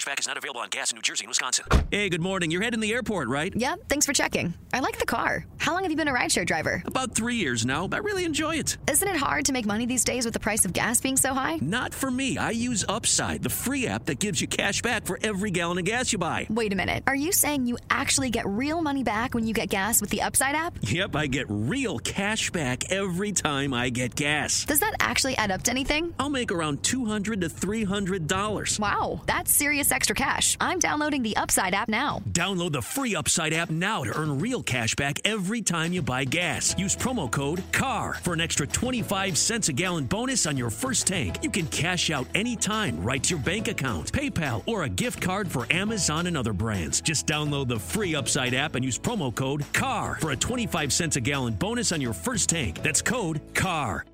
Cashback is not available on gas in New Jersey and Wisconsin. Hey, good morning. You're heading to the airport, right? Yeah, thanks for checking. I like the car. How long have you been a rideshare driver? About 3 years now. I really enjoy it. Isn't it hard to make money these days with the price of gas being so high? Not for me. I use Upside, the free app that gives you cash back for every gallon of gas you buy. Wait a minute. Are you saying you actually get real money back when you get gas with the Upside app? Yep, I get real cash back every time I get gas. Does that actually add up to anything? I'll make around $200 to $300. Wow, that's serious extra cash. I'm downloading the Upside app now. Download the free Upside app now to earn real cash back every time you buy gas. Use promo code CAR for an extra 25 cents a gallon bonus on your first tank. You can cash out anytime right to your bank account, PayPal, or a gift card for Amazon and other brands. Just download the free Upside app and use promo code CAR for a 25 cents a gallon bonus on your first tank. That's code CAR.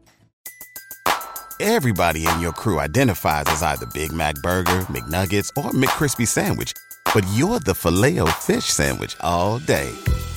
Everybody in your crew identifies as either Big Mac Burger, McNuggets, or McCrispy Sandwich. But you're the Filet-O-Fish Sandwich all day.